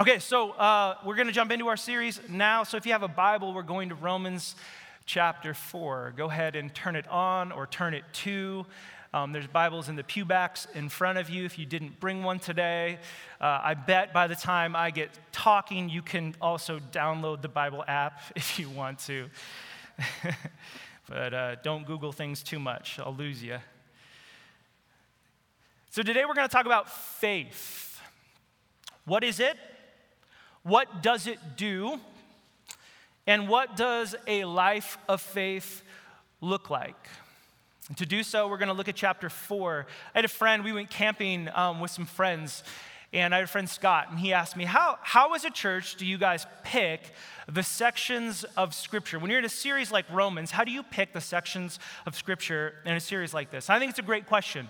Okay, so we're going to jump into our series now. So if you have a Bible, we're going to Romans chapter 4. Go ahead and turn it on or turn it to. There's Bibles in the pew backs in front of you. If you didn't bring one today, I bet by the time I get talking, you can also download the Bible app if you want to. But don't Google things too much. I'll lose you. So today we're going to talk about faith. What is it? What does it do? And what does a life of faith look like? And to do so, we're going to look at chapter 4. I had a friend, we went camping with some friends, and I had a friend, Scott, and he asked me, how as a church do you guys pick the sections of Scripture? When you're in a series like Romans, how do you pick the sections of Scripture in a series like this? And I think it's a great question.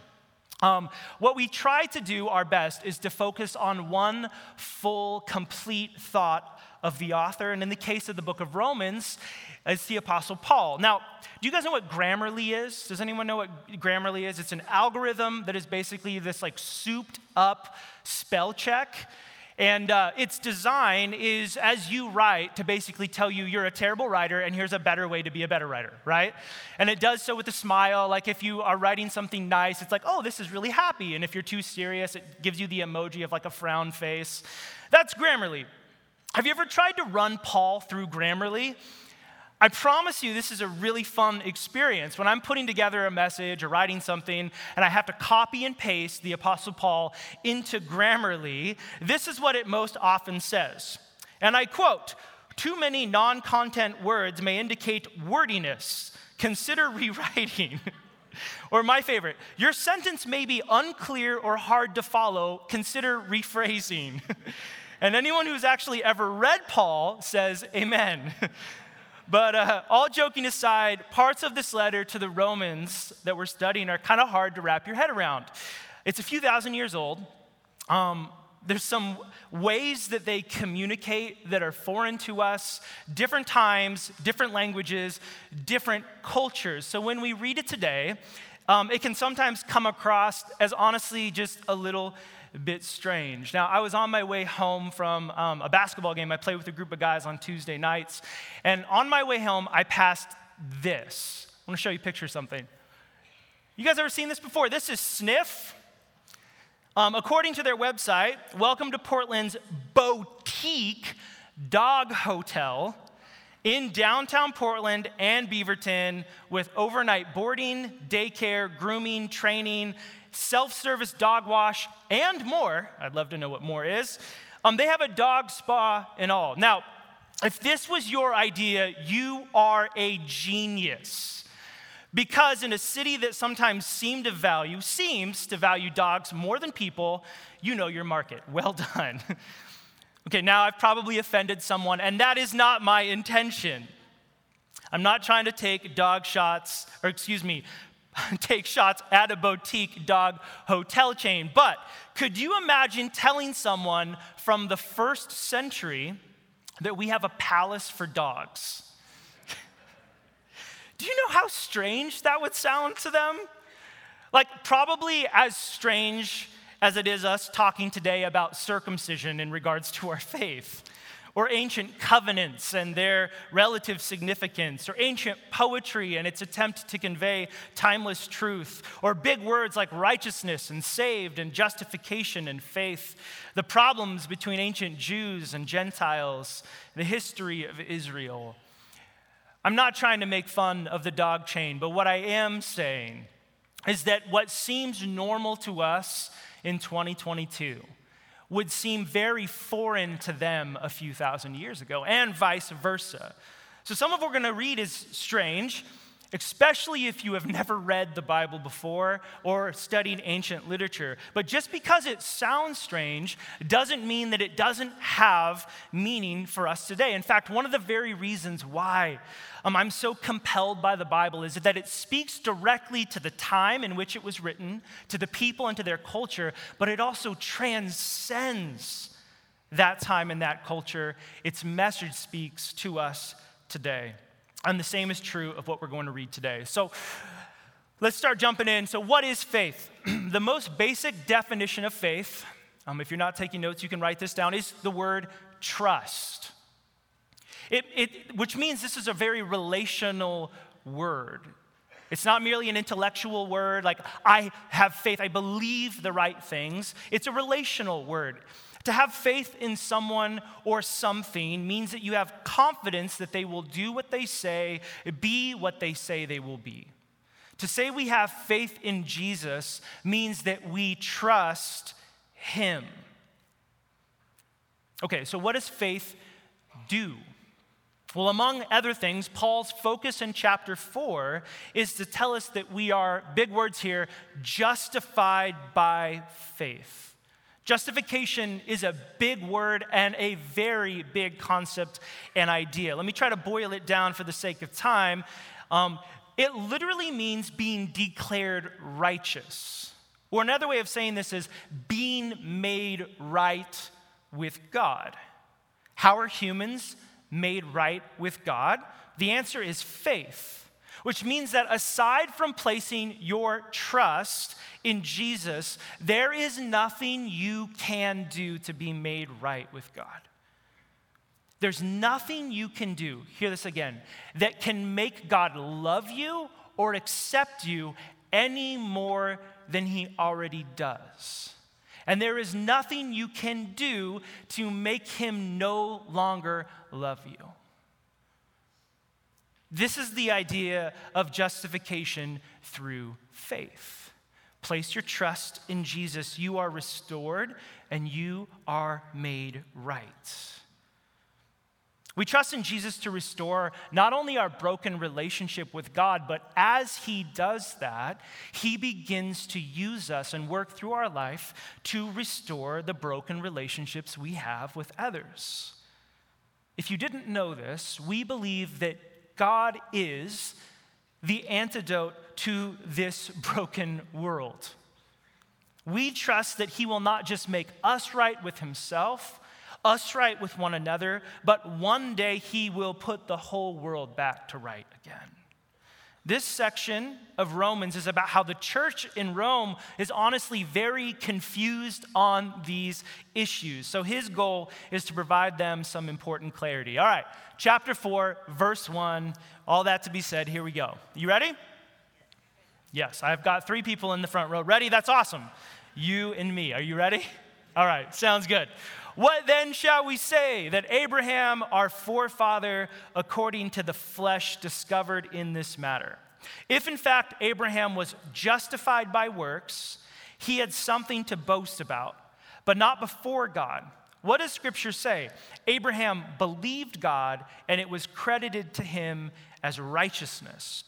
What we try to do our best is to focus on one full, complete thought of the author. And in the case of the book of Romans, it's the Apostle Paul. Now, do you guys know what Grammarly is? Does anyone know what Grammarly is? It's an algorithm that is basically this like souped up spell check. And its design is, as you write, to basically tell you you're a terrible writer and here's a better way to be a better writer, right? And it does so with a smile. Like if you are writing something nice, it's like, oh, this is really happy. And if you're too serious, it gives you the emoji of like a frown face. That's Grammarly. Have you ever tried to run Paul through Grammarly? I promise you this is a really fun experience. When I'm putting together a message or writing something and I have to copy and paste the Apostle Paul into Grammarly, this is what it most often says. And I quote, "Too many non-content words may indicate wordiness. Consider rewriting." Or my favorite, "Your sentence may be unclear or hard to follow. Consider rephrasing." And anyone who's actually ever read Paul says amen. But all joking aside, parts of this letter to the Romans that we're studying are kind of hard to wrap your head around. It's a few thousand years old. There's some ways that they communicate that are foreign to us, different times, different languages, different cultures. So when we read it today, it can sometimes come across as honestly just a little bit strange. Now, I was on my way home from a basketball game. I play with a group of guys on Tuesday nights. And on my way home, I passed this. I want to show you a picture of something. You guys ever seen this before? This is Sniff. According to their website, welcome to Portland's boutique dog hotel in downtown Portland and Beaverton with overnight boarding, daycare, grooming, training, self-service dog wash, and more. I'd love to know what more is. They have a dog spa and all. Now, if this was your idea, you are a genius. Because in a city that sometimes seems to value dogs more than people, you know your market. Well done. Okay, now I've probably offended someone, and that is not my intention. I'm not trying to take shots at a boutique dog hotel chain. But could you imagine telling someone from the 1st century that we have a palace for dogs? Do you know how strange that would sound to them? Like probably as strange as it is us talking today about circumcision in regards to our faith, or ancient covenants and their relative significance, or ancient poetry and its attempt to convey timeless truth, or big words like righteousness and saved and justification and faith, the problems between ancient Jews and Gentiles, the history of Israel. I'm not trying to make fun of the dog chain, but what I am saying is that what seems normal to us in 2022 would seem very foreign to them a few thousand years ago, and vice versa. So some of what we're going to read is strange, especially if you have never read the Bible before or studied ancient literature. But just because it sounds strange doesn't mean that it doesn't have meaning for us today. In fact, one of the very reasons why I'm so compelled by the Bible is that it speaks directly to the time in which it was written, to the people and to their culture, but it also transcends that time and that culture. Its message speaks to us today. And the same is true of what we're going to read today. So let's start jumping in. So what is faith? The most basic definition of faith If you're not taking notes, you can write this down, is the word trust. Which means this is a very relational word. It's not merely an intellectual word, like I have faith, I believe the right things. It's a relational word. To have faith in someone or something means that you have confidence that they will do what they say, be what they say they will be. To say we have faith in Jesus means that we trust him. Okay, so what does faith do? Well, among other things, Paul's focus in chapter 4 is to tell us that we are, big words here, justified by faith. Justification is a big word and a very big concept and idea. Let me try to boil it down for the sake of time. It literally means being declared righteous. Or another way of saying this is being made right with God. How are humans made right with God? The answer is faith, which means that aside from placing your trust in Jesus, there is nothing you can do to be made right with God. There's nothing you can do, hear this again, that can make God love you or accept you any more than he already does. And there is nothing you can do to make him no longer love you. This is the idea of justification through faith. Place your trust in Jesus. You are restored and you are made right. We trust in Jesus to restore not only our broken relationship with God, but as he does that, he begins to use us and work through our life to restore the broken relationships we have with others. If you didn't know this, we believe that God is the antidote to this broken world. We trust that he will not just make us right with himself, us right with one another, but one day he will put the whole world back to right again. This section of Romans is about how the church in Rome is honestly very confused on these issues. So his goal is to provide them some important clarity. All right, chapter 4, verse 1, all that to be said, here we go. You ready? Yes, I've got 3 people in the front row. Ready? That's awesome. You and me. Are you ready? All right, sounds good. What then shall we say that Abraham, our forefather, according to the flesh, discovered in this matter? If in fact Abraham was justified by works, he had something to boast about, but not before God. What does Scripture say? Abraham believed God, and it was credited to him as righteousness.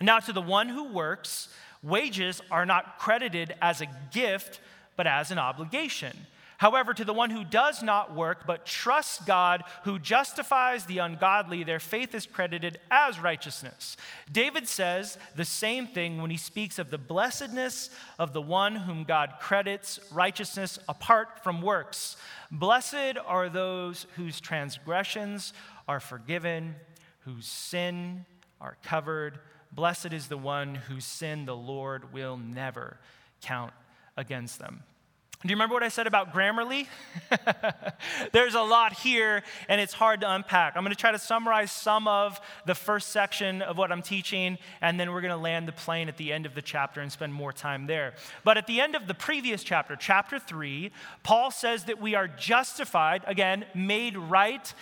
Now to the one who works, wages are not credited as a gift, but as an obligation. However, to the one who does not work but trusts God, who justifies the ungodly, their faith is credited as righteousness. David says the same thing when he speaks of the blessedness of the one whom God credits righteousness apart from works. Blessed are those whose transgressions are forgiven, whose sin are covered. Blessed is the one whose sin the Lord will never count against them. Do you remember what I said about Grammarly? There's a lot here, and it's hard to unpack. I'm going to try to summarize some of the first section of what I'm teaching, and then we're going to land the plane at the end of the chapter and spend more time there. But at the end of the previous chapter, chapter 3, Paul says that we are justified, again, made right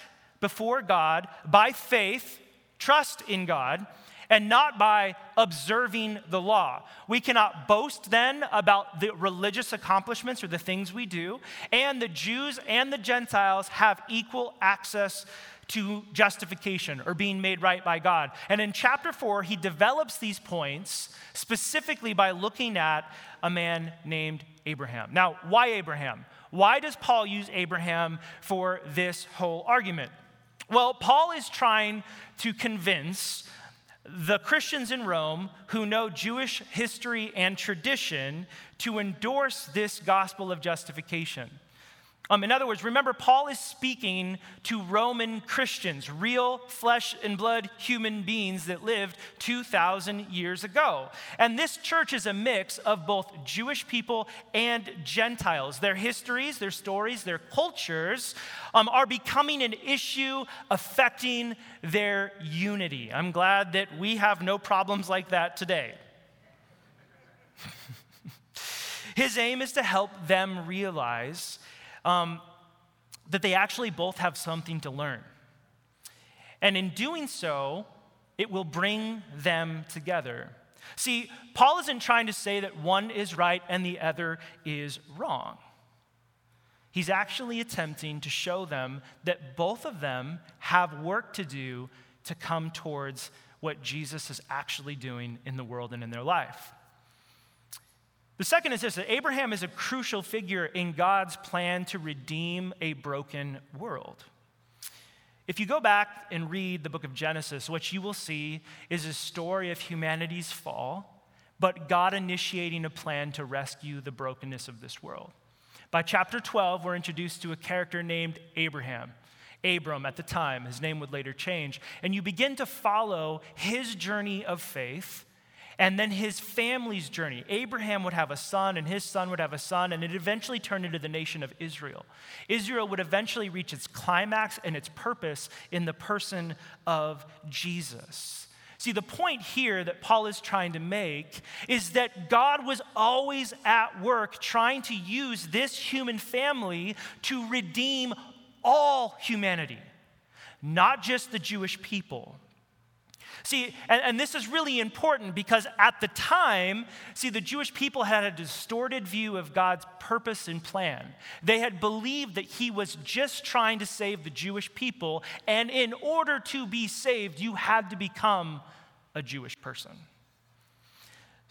before God by faith, trust in God, and not by observing the law. We cannot boast then about the religious accomplishments or the things we do, and the Jews and the Gentiles have equal access to justification or being made right by God. And in chapter 4, he develops these points specifically by looking at a man named Abraham. Now, why Abraham? Why does Paul use Abraham for this whole argument? Well, Paul is trying to convince the Christians in Rome who know Jewish history and tradition to endorse this gospel of justification. In other words, remember, Paul is speaking to Roman Christians, real flesh and blood human beings that lived 2,000 years ago. And this church is a mix of both Jewish people and Gentiles. Their histories, their stories, their cultures are becoming an issue affecting their unity. I'm glad that we have no problems like that today. His aim is to help them realize that they actually both have something to learn. And in doing so, it will bring them together. See, Paul isn't trying to say that one is right and the other is wrong. He's actually attempting to show them that both of them have work to do to come towards what Jesus is actually doing in the world and in their life. The second is this, that Abraham is a crucial figure in God's plan to redeem a broken world. If you go back and read the book of Genesis, what you will see is a story of humanity's fall, but God initiating a plan to rescue the brokenness of this world. By chapter 12, we're introduced to a character named Abraham. Abram at the time, his name would later change. And you begin to follow his journey of faith and then his family's journey. Abraham would have a son, and his son would have a son, and it eventually turned into the nation of Israel. Israel would eventually reach its climax and its purpose in the person of Jesus. See, the point here that Paul is trying to make is that God was always at work trying to use this human family to redeem all humanity, not just the Jewish people. See, and this is really important because at the time, see, the Jewish people had a distorted view of God's purpose and plan. They had believed that he was just trying to save the Jewish people, and in order to be saved, you had to become a Jewish person.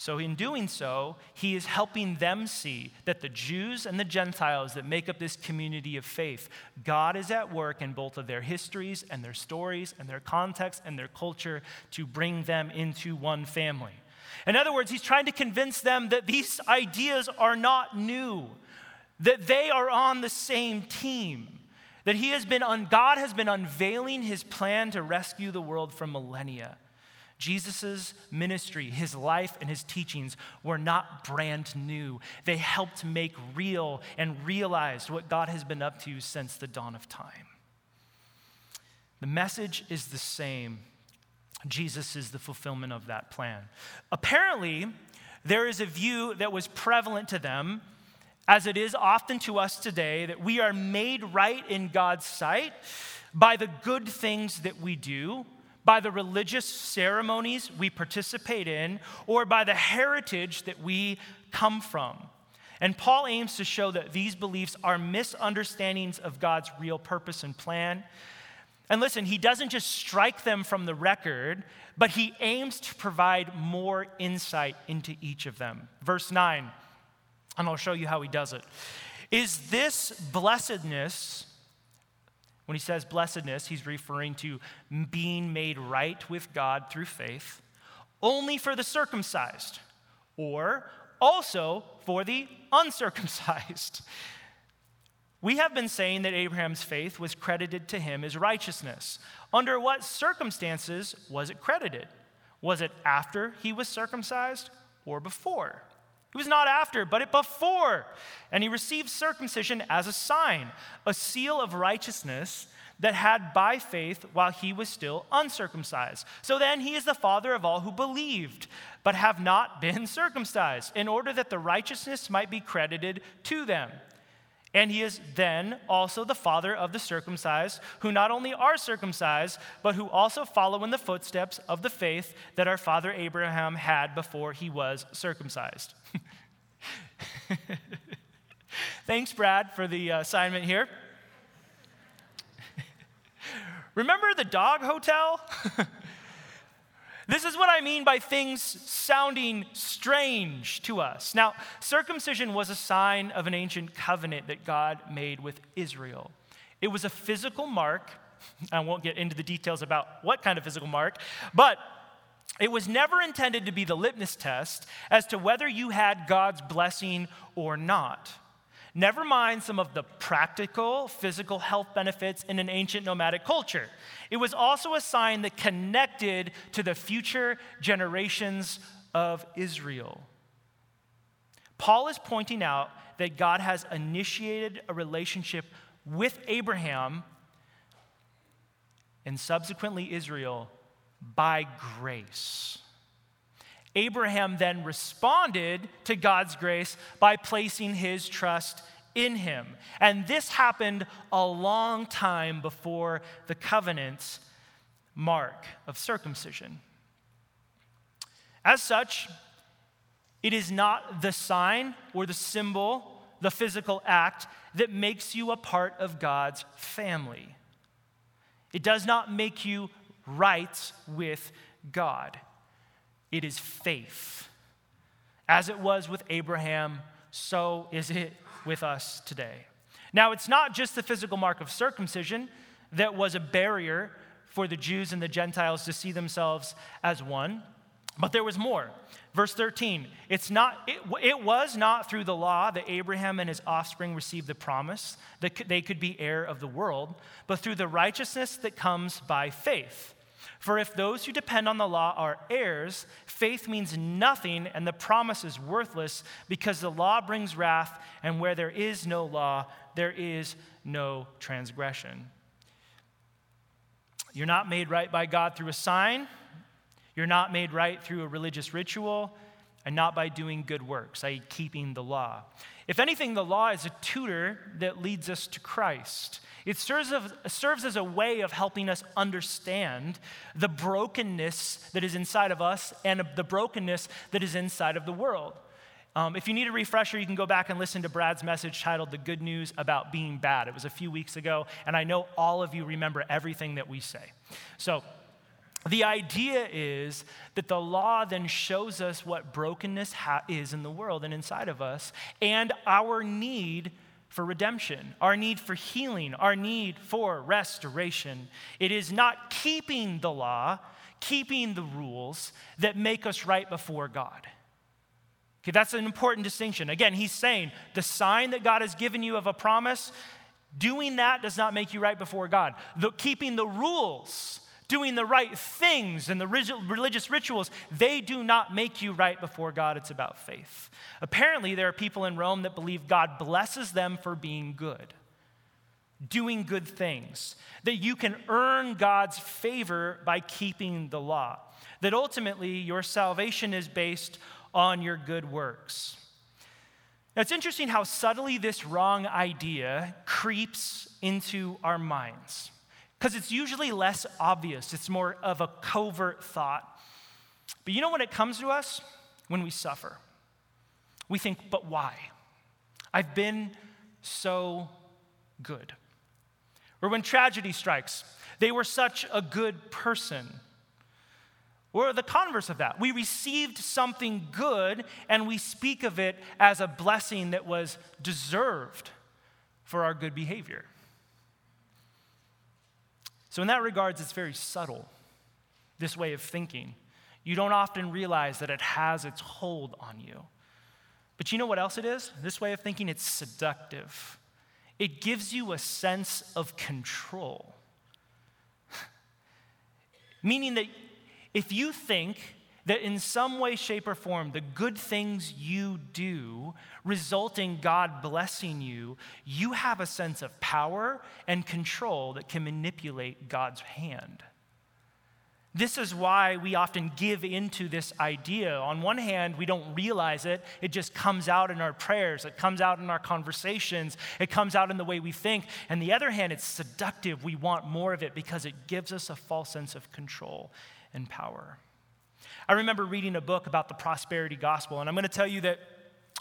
So in doing so, he is helping them see that the Jews and the Gentiles that make up this community of faith, God is at work in both of their histories and their stories and their context and their culture to bring them into one family. In other words, he's trying to convince them that these ideas are not new, that they are on the same team, that God has been unveiling his plan to rescue the world for millennia. Jesus' ministry, his life, and his teachings were not brand new. They helped make real and realized what God has been up to since the dawn of time. The message is the same. Jesus is the fulfillment of that plan. Apparently, there is a view that was prevalent to them, as it is often to us today, that we are made right in God's sight by the good things that we do, by the religious ceremonies we participate in, or by the heritage that we come from. And Paul aims to show that these beliefs are misunderstandings of God's real purpose and plan. And listen, he doesn't just strike them from the record, but he aims to provide more insight into each of them. Verse 9, and I'll show you how he does it. Is this blessedness... When he says blessedness, he's referring to being made right with God through faith, only for the circumcised, or also for the uncircumcised. We have been saying that Abraham's faith was credited to him as righteousness. Under what circumstances was it credited? Was it after he was circumcised or before? It was not after, but before. And he received circumcision as a sign, a seal of righteousness that had by faith while he was still uncircumcised. So then he is the father of all who believed, but have not been circumcised, in order that the righteousness might be credited to them. And he is then also the father of the circumcised, who not only are circumcised, but who also follow in the footsteps of the faith that our father Abraham had before he was circumcised. Thanks, Brad, for the assignment here. Remember the dog hotel? This is what I mean by things sounding strange to us. Now, circumcision was a sign of an ancient covenant that God made with Israel. It was a physical mark. I won't get into the details about what kind of physical mark, but it was never intended to be the litmus test as to whether you had God's blessing or not. Never mind some of the practical, physical health benefits in an ancient nomadic culture. It was also a sign that connected to the future generations of Israel. Paul is pointing out that God has initiated a relationship with Abraham and subsequently Israel by grace. Abraham then responded to God's grace by placing his trust in him. And this happened a long time before the covenant's mark of circumcision. As such, it is not the sign or the symbol, the physical act, that makes you a part of God's family. It does not make you right with God. It is faith. As it was with Abraham, so is it with us today. Now, it's not just the physical mark of circumcision that was a barrier for the Jews and the Gentiles to see themselves as one, but there was more. Verse 13, it was not through the law that Abraham and his offspring received the promise that they could be heir of the world, but through the righteousness that comes by faith. For if those who depend on the law are heirs, faith means nothing and the promise is worthless, because the law brings wrath, and where there is no law, there is no transgression. You're not made right by God through a sign. You're not made right through a religious ritual, and not by doing good works, i.e. keeping the law. If anything, the law is a tutor that leads us to Christ. It serves as a way of helping us understand the brokenness that is inside of us and the brokenness that is inside of the world. If you need a refresher, you can go back and listen to Brad's message titled The Good News About Being Bad. It was a few weeks ago, and I know all of you remember everything that we say. So the idea is that the law then shows us what brokenness is in the world and inside of us, and our need for redemption, our need for healing, our need for restoration. It is not keeping the law, keeping the rules that make us right before God. Okay, that's an important distinction. Again, he's saying the sign that God has given you of a promise, doing that does not make you right before God. Keeping the rules, doing the right things and the religious rituals, they do not make you right before God. It's about faith. Apparently, there are people in Rome that believe God blesses them for being good, doing good things, that you can earn God's favor by keeping the law, that ultimately your salvation is based on your good works. Now, it's interesting how subtly this wrong idea creeps into our minds, because it's usually less obvious. It's more of a covert thought. But you know when it comes to us? When we suffer. We think, but why? I've been so good. Or when tragedy strikes, they were such a good person. Or the converse of that. We received something good, and we speak of it as a blessing that was deserved for our good behavior. So in that regards, it's very subtle, this way of thinking. You don't often realize that it has its hold on you. But you know what else it is? This way of thinking, it's seductive. It gives you a sense of control. Meaning that if you think that in some way, shape, or form, the good things you do result in God blessing you, you have a sense of power and control that can manipulate God's hand. This is why we often give into this idea. On one hand, we don't realize it. It just comes out in our prayers. It comes out in our conversations. It comes out in the way we think. On the other hand, it's seductive. We want more of it because it gives us a false sense of control and power. I remember reading a book about the prosperity gospel, and I'm going to tell you that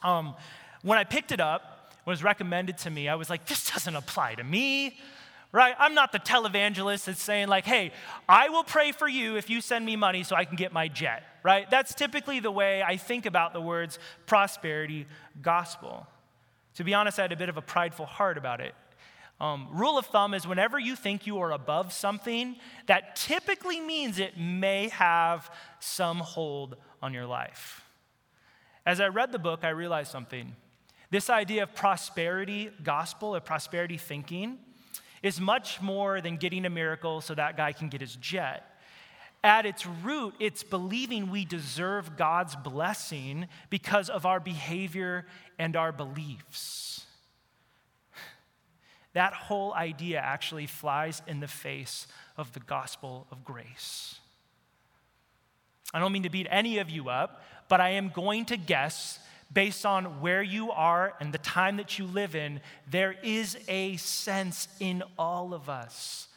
when I picked it up, when it was recommended to me, I was like, this doesn't apply to me, right? I'm not the televangelist that's saying like, hey, I will pray for you if you send me money so I can get my jet, right? That's typically the way I think about the words prosperity gospel. To be honest, I had a bit of a prideful heart about it. Rule of thumb is whenever you think you are above something, that typically means it may have some hold on your life. As I read the book, I realized something, This idea of prosperity gospel, of prosperity thinking, is much more than getting a miracle so that guy can get his jet. At its root, it's believing we deserve God's blessing because of our behavior and our beliefs. That whole idea actually flies in the face of the gospel of grace. I don't mean to beat any of you up, but I am going to guess, based on where you are and the time that you live in, there is a sense in all of us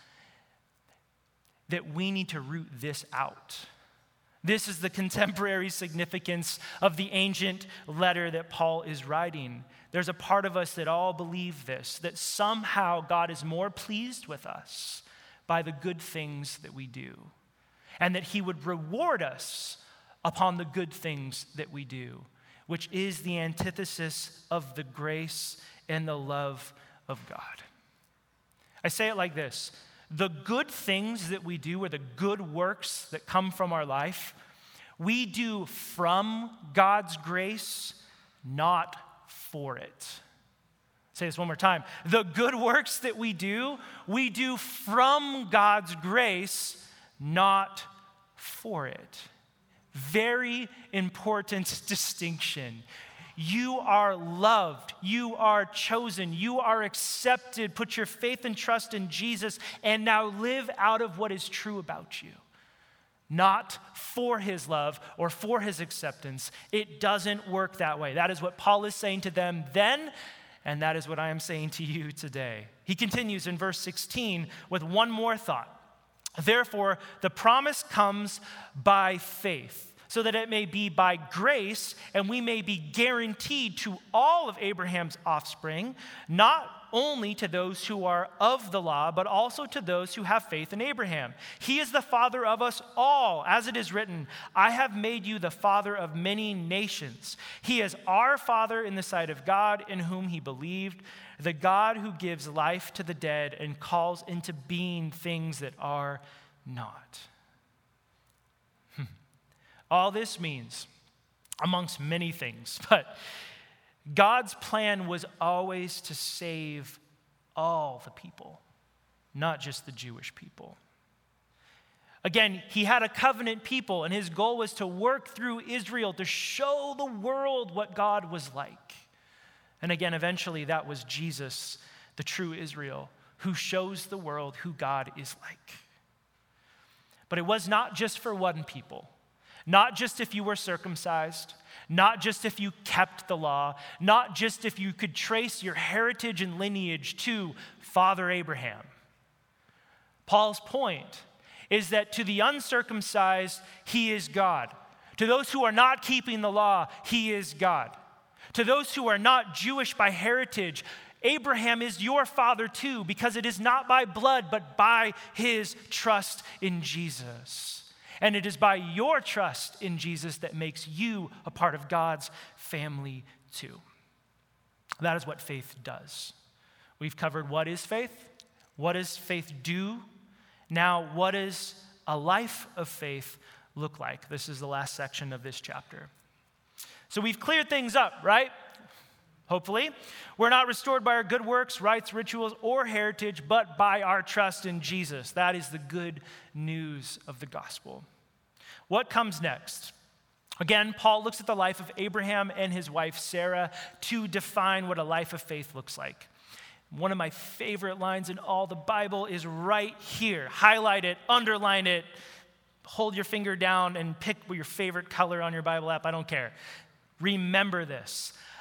that we need to root this out. This is the contemporary significance of the ancient letter that Paul is writing. There's a part of us that all believe this, that somehow God is more pleased with us by the good things that we do, and that he would reward us upon the good things that we do, which is the antithesis of the grace and the love of God. I say it like this: the good things that we do, or the good works that come from our life, we do from God's grace, not for it. I'll say this one more time. The good works that we do from God's grace, not for it. Very important distinction. You are loved, you are chosen, you are accepted. Put your faith and trust in Jesus and now live out of what is true about you. Not for his love or for his acceptance. It doesn't work that way. That is what Paul is saying to them then, and that is what I am saying to you today. He continues in verse 16 with one more thought. Therefore, the promise comes by faith, so that it may be by grace, and we may be guaranteed to all of Abraham's offspring, not only to those who are of the law, but also to those who have faith in Abraham. He is the father of us all, as it is written, I have made you the father of many nations. He is our father in the sight of God, in whom he believed, the God who gives life to the dead and calls into being things that are not. All this means, amongst many things, but God's plan was always to save all the people, not just the Jewish people. Again, he had a covenant people, and his goal was to work through Israel to show the world what God was like. And again, eventually that was Jesus, the true Israel, who shows the world who God is like. But it was not just for one people. Not just if you were circumcised, not just if you kept the law, not just if you could trace your heritage and lineage to Father Abraham. Paul's point is that to the uncircumcised, he is God. To those who are not keeping the law, he is God. To those who are not Jewish by heritage, Abraham is your father too, because it is not by blood, but by his trust in Jesus. And it is by your trust in Jesus that makes you a part of God's family too. That is what faith does. We've covered what does faith do? Now, what does a life of faith look like? This is the last section of this chapter. So we've cleared things up, right? Hopefully. We're not restored by our good works, rites, rituals, or heritage, but by our trust in Jesus. That is the good news of the gospel. What comes next? Again, Paul looks at the life of Abraham and his wife Sarah to define what a life of faith looks like. One of my favorite lines in all the Bible is right here. Highlight it, underline it, hold your finger down, and pick your favorite color on your Bible app. I don't care. Remember this.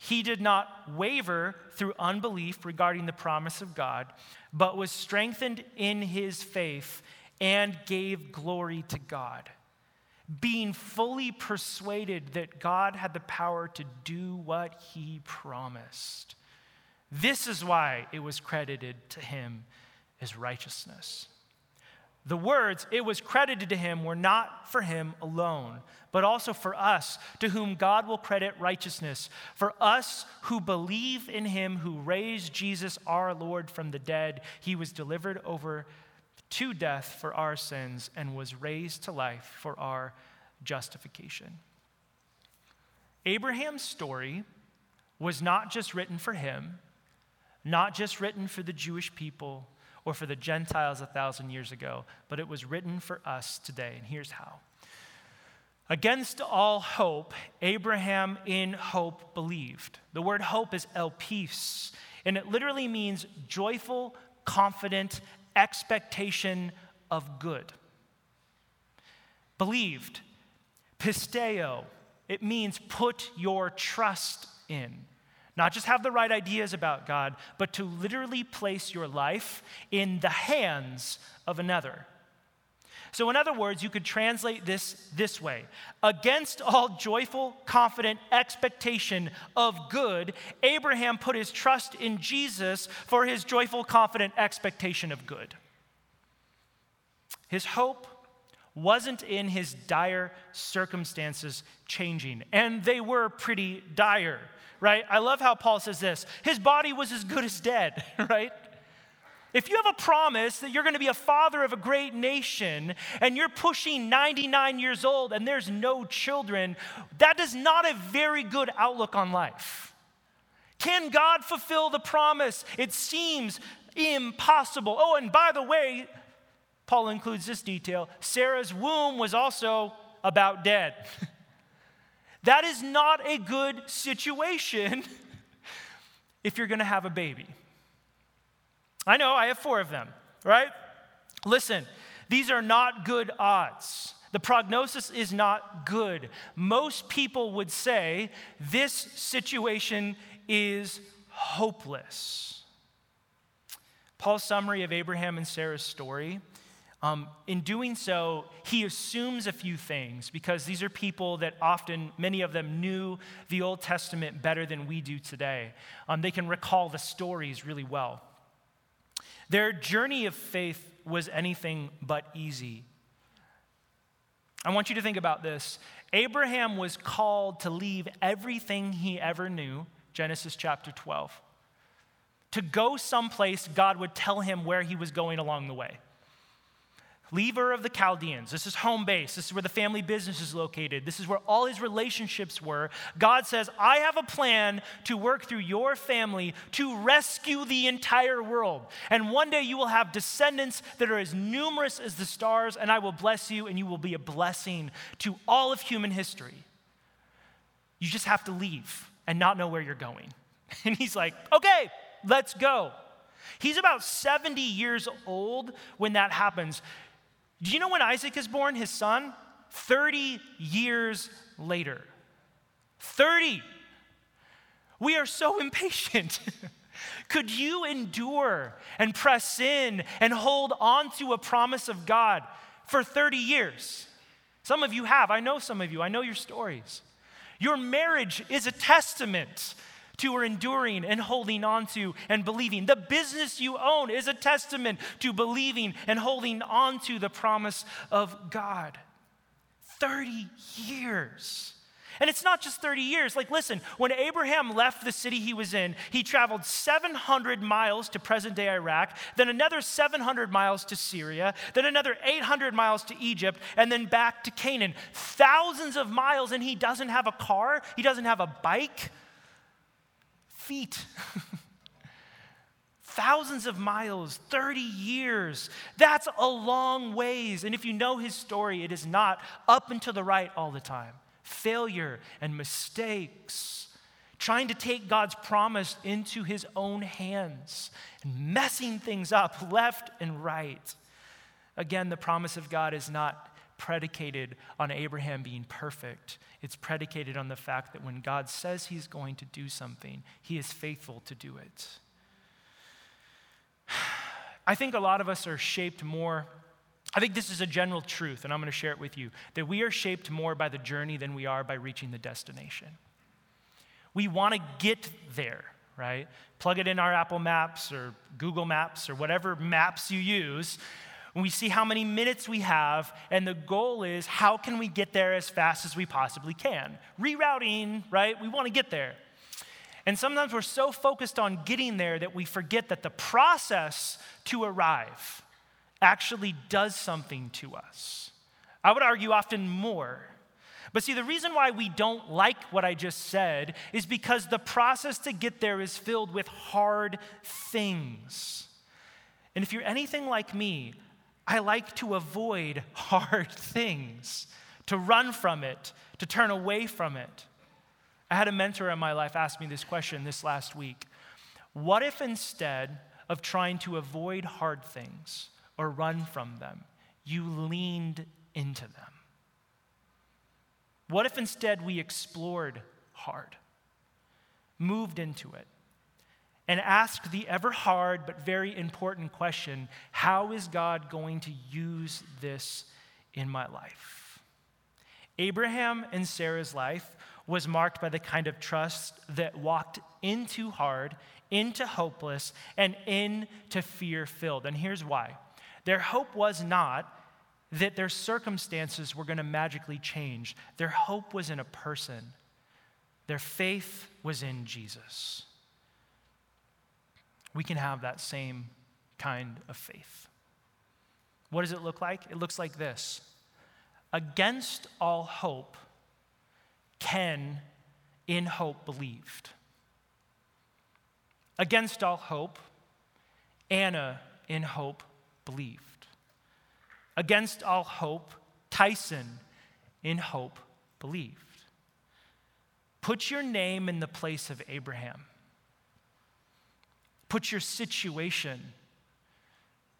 he did not waver through unbelief regarding the promise of God, but was strengthened in his faith and gave glory to God, being fully persuaded that God had the power to do what he promised. This is why it was credited to him as righteousness. The words, it was credited to him, were not for him alone, but also for us, to whom God will credit righteousness, for us who believe in him who raised Jesus our Lord from the dead. He was delivered over to death for our sins and was raised to life for our justification. Abraham's story was not just written for him, not just written for the Jewish people, or for the Gentiles 1,000 years ago, but it was written for us today, and here's how. Against all hope, Abraham in hope believed. The word hope is elpis, and it literally means joyful, confident expectation of good. Believed, pisteo, it means put your trust in. Not just have the right ideas about God, but to literally place your life in the hands of another. So in other words, you could translate this way. Against all joyful, confident expectation of good, Abraham put his trust in Jesus for his joyful, confident expectation of good. His hope wasn't in his dire circumstances changing, and they were pretty dire. Right? I love how Paul says this. His body was as good as dead, right? If you have a promise that you're going to be a father of a great nation and you're pushing 99 years old and there's no children, that is not a very good outlook on life. Can God fulfill the promise? It seems impossible. Oh, and by the way, Paul includes this detail. Sarah's womb was also about dead. That is not a good situation if you're going to have a baby. I know, I have 4 of them, right? Listen, these are not good odds. The prognosis is not good. Most people would say this situation is hopeless. Paul's summary of Abraham and Sarah's story, in doing so, he assumes a few things because these are people that often, many of them knew the Old Testament better than we do today. They can recall the stories really well. Their journey of faith was anything but easy. I want you to think about this. Abraham was called to leave everything he ever knew, Genesis chapter 12, to go someplace God would tell him where he was going along the way. Leave Ur of the Chaldeans. This is home base. This is where the family business is located. This is where all his relationships were. God says, I have a plan to work through your family to rescue the entire world. And one day you will have descendants that are as numerous as the stars, and I will bless you, and you will be a blessing to all of human history. You just have to leave and not know where you're going. And he's like, okay, let's go. He's about 70 years old when that happens. Do you know when Isaac is born, his son? 30 years later. 30. We are so impatient. Could you endure and press in and hold on to a promise of God for 30 years? Some of you have. I know some of you. I know your stories. Your marriage is a testament to our enduring and holding on to and believing. The business you own is a testament to believing and holding on to the promise of God. 30 years. And it's not just 30 years. Like, listen, when Abraham left the city he was in, he traveled 700 miles to present-day Iraq, then another 700 miles to Syria, then another 800 miles to Egypt, and then back to Canaan. Thousands of miles, and he doesn't have a car. He doesn't have a bike. Feet. Thousands of miles, 30 years. That's a long ways. And if you know his story, it is not up and to the right all the time. Failure and mistakes. Trying to take God's promise into his own hands and messing things up left and right. Again, the promise of God is not predicated on Abraham being perfect. It's predicated on the fact that when God says he's going to do something, he is faithful to do it. I think a lot of us are shaped more, I think this is a general truth, and I'm going to share it with you, that we are shaped more by the journey than we are by reaching the destination. We want to get there, right? Plug it in our Apple Maps or Google Maps or whatever maps you use, and we see how many minutes we have, and the goal is how can we get there as fast as we possibly can? Rerouting, right? We want to get there. And sometimes we're so focused on getting there that we forget that the process to arrive actually does something to us. I would argue often more. But see, the reason why we don't like what I just said is because the process to get there is filled with hard things. And if you're anything like me, I like to avoid hard things, to run from it, to turn away from it. I had a mentor in my life ask me this question this last week. What if instead of trying to avoid hard things or run from them, you leaned into them? What if instead we explored hard, moved into it, and asked the ever hard but very important question, how is God going to use this in my life? Abraham and Sarah's life was marked by the kind of trust that walked into hard, into hopeless, and into fear-filled. And here's why. Their hope was not that their circumstances were going to magically change. Their hope was in a person. Their faith was in Jesus. We can have that same kind of faith. What does it look like? It looks like this. Against all hope, can in hope believed. Against all hope, Anna in hope believed. Against all hope, Tyson in hope believed. Put your name in the place of Abraham. Put your situation,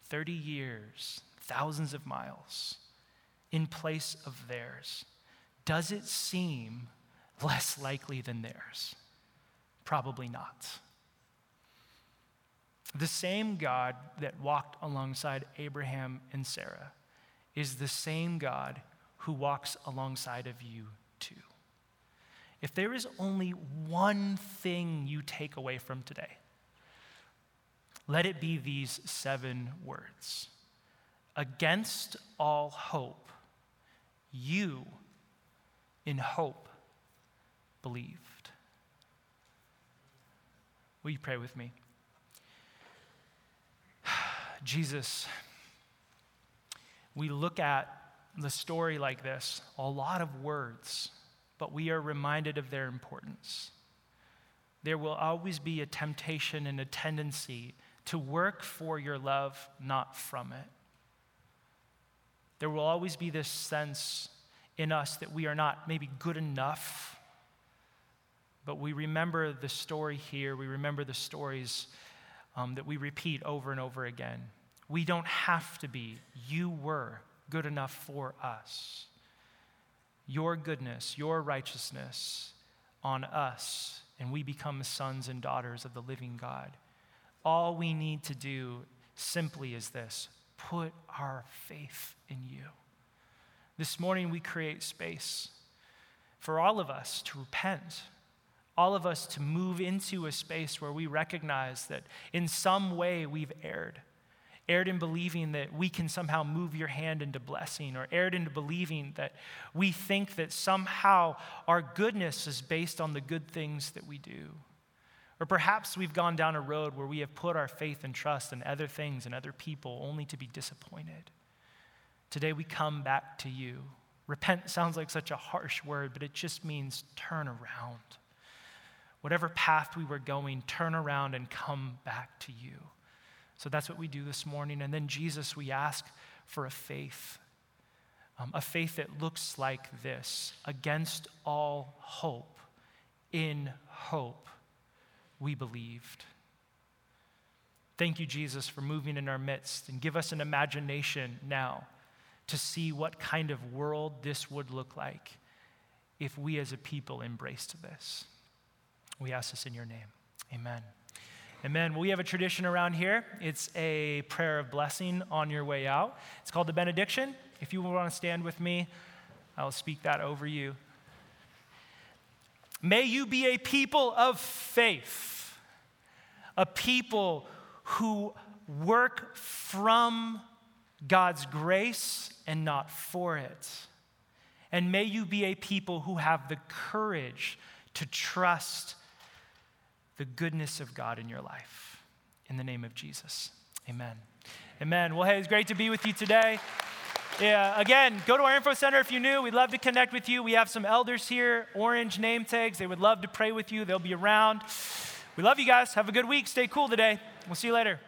30 years, thousands of miles, in place of theirs. Does it seem less likely than theirs? Probably not. The same God that walked alongside Abraham and Sarah is the same God who walks alongside of you too. If there is only one thing you take away from today, let it be these 7 words. Against all hope, you in hope believed. Will you pray with me? Jesus, we look at the story like this, a lot of words, but we are reminded of their importance. There will always be a temptation and a tendency to work for your love, not from it. There will always be this sense in us that we are not maybe good enough, but we remember the story here. We remember the stories that we repeat over and over again. We don't have to be. You were good enough for us. Your goodness, your righteousness on us, and we become sons and daughters of the living God. All we need to do simply is this: put our faith in you. This morning, we create space for all of us to repent, all of us to move into a space where we recognize that in some way we've erred in believing that we can somehow move your hand into blessing, or erred into believing that we think that somehow our goodness is based on the good things that we do. Or perhaps we've gone down a road where we have put our faith and trust in other things and other people only to be disappointed. Today we come back to you. Repent sounds like such a harsh word, but it just means turn around. Whatever path we were going, turn around and come back to you. So that's what we do this morning. And then Jesus, we ask for a faith that looks like this. Against all hope, in hope, we believed. Thank you, Jesus, for moving in our midst, and give us an imagination now to see what kind of world this would look like if we as a people embraced this. We ask this in your name. Amen. Amen. Well, we have a tradition around here. It's a prayer of blessing on your way out. It's called the benediction. If you want to stand with me, I'll speak that over you. May you be a people of faith. a people who work from God's grace and not for it. And may you be a people who have the courage to trust the goodness of God in your life. In the name of Jesus, amen. Amen. Well, hey, it's great to be with you today. Yeah, again, go to our info center if you're new. We'd love to connect with you. We have some elders here, orange name tags. They would love to pray with you. They'll be around. We love you guys. Have a good week. Stay cool today. We'll see you later.